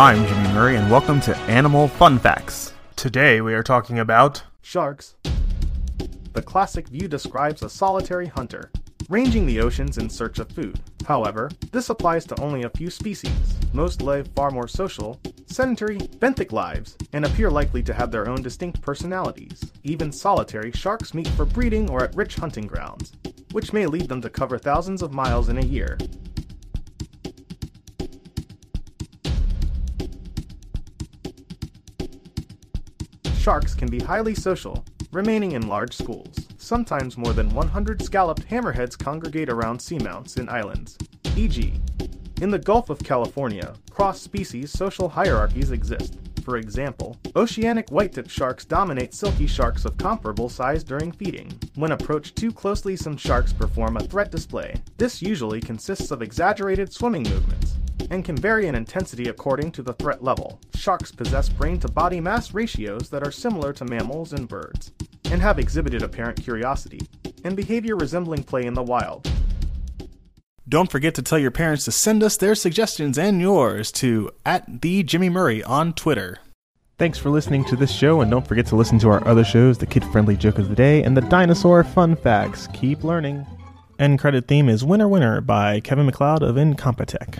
I'm Jimmy Murray, and welcome to Animal Fun Facts. Today we are talking about sharks. The classic view describes a solitary hunter, ranging the oceans in search of food. However, this applies to only a few species. Most live far more social, sedentary, benthic lives, and appear likely to have their own distinct personalities. Even solitary sharks meet for breeding or at rich hunting grounds, which may lead them to cover thousands of miles in a year. Sharks can be highly social, remaining in large schools. Sometimes more than 100 scalloped hammerheads congregate around seamounts in islands, e.g. in the Gulf of California, cross-species social hierarchies exist. For example, oceanic white-tip sharks dominate silky sharks of comparable size during feeding. When approached too closely, some sharks perform a threat display. This usually consists of exaggerated swimming movements and can vary in intensity according to the threat level. Sharks possess brain-to-body mass ratios that are similar to mammals and birds, and have exhibited apparent curiosity and behavior resembling play in the wild. Don't forget to tell your parents to send us their suggestions and yours to @TheJimmyMurray on Twitter. Thanks for listening to this show, and don't forget to listen to our other shows, The Kid-Friendly Joke of the Day and The Dinosaur Fun Facts. Keep learning. End credit theme is Winner Winner by Kevin MacLeod of Incompetech.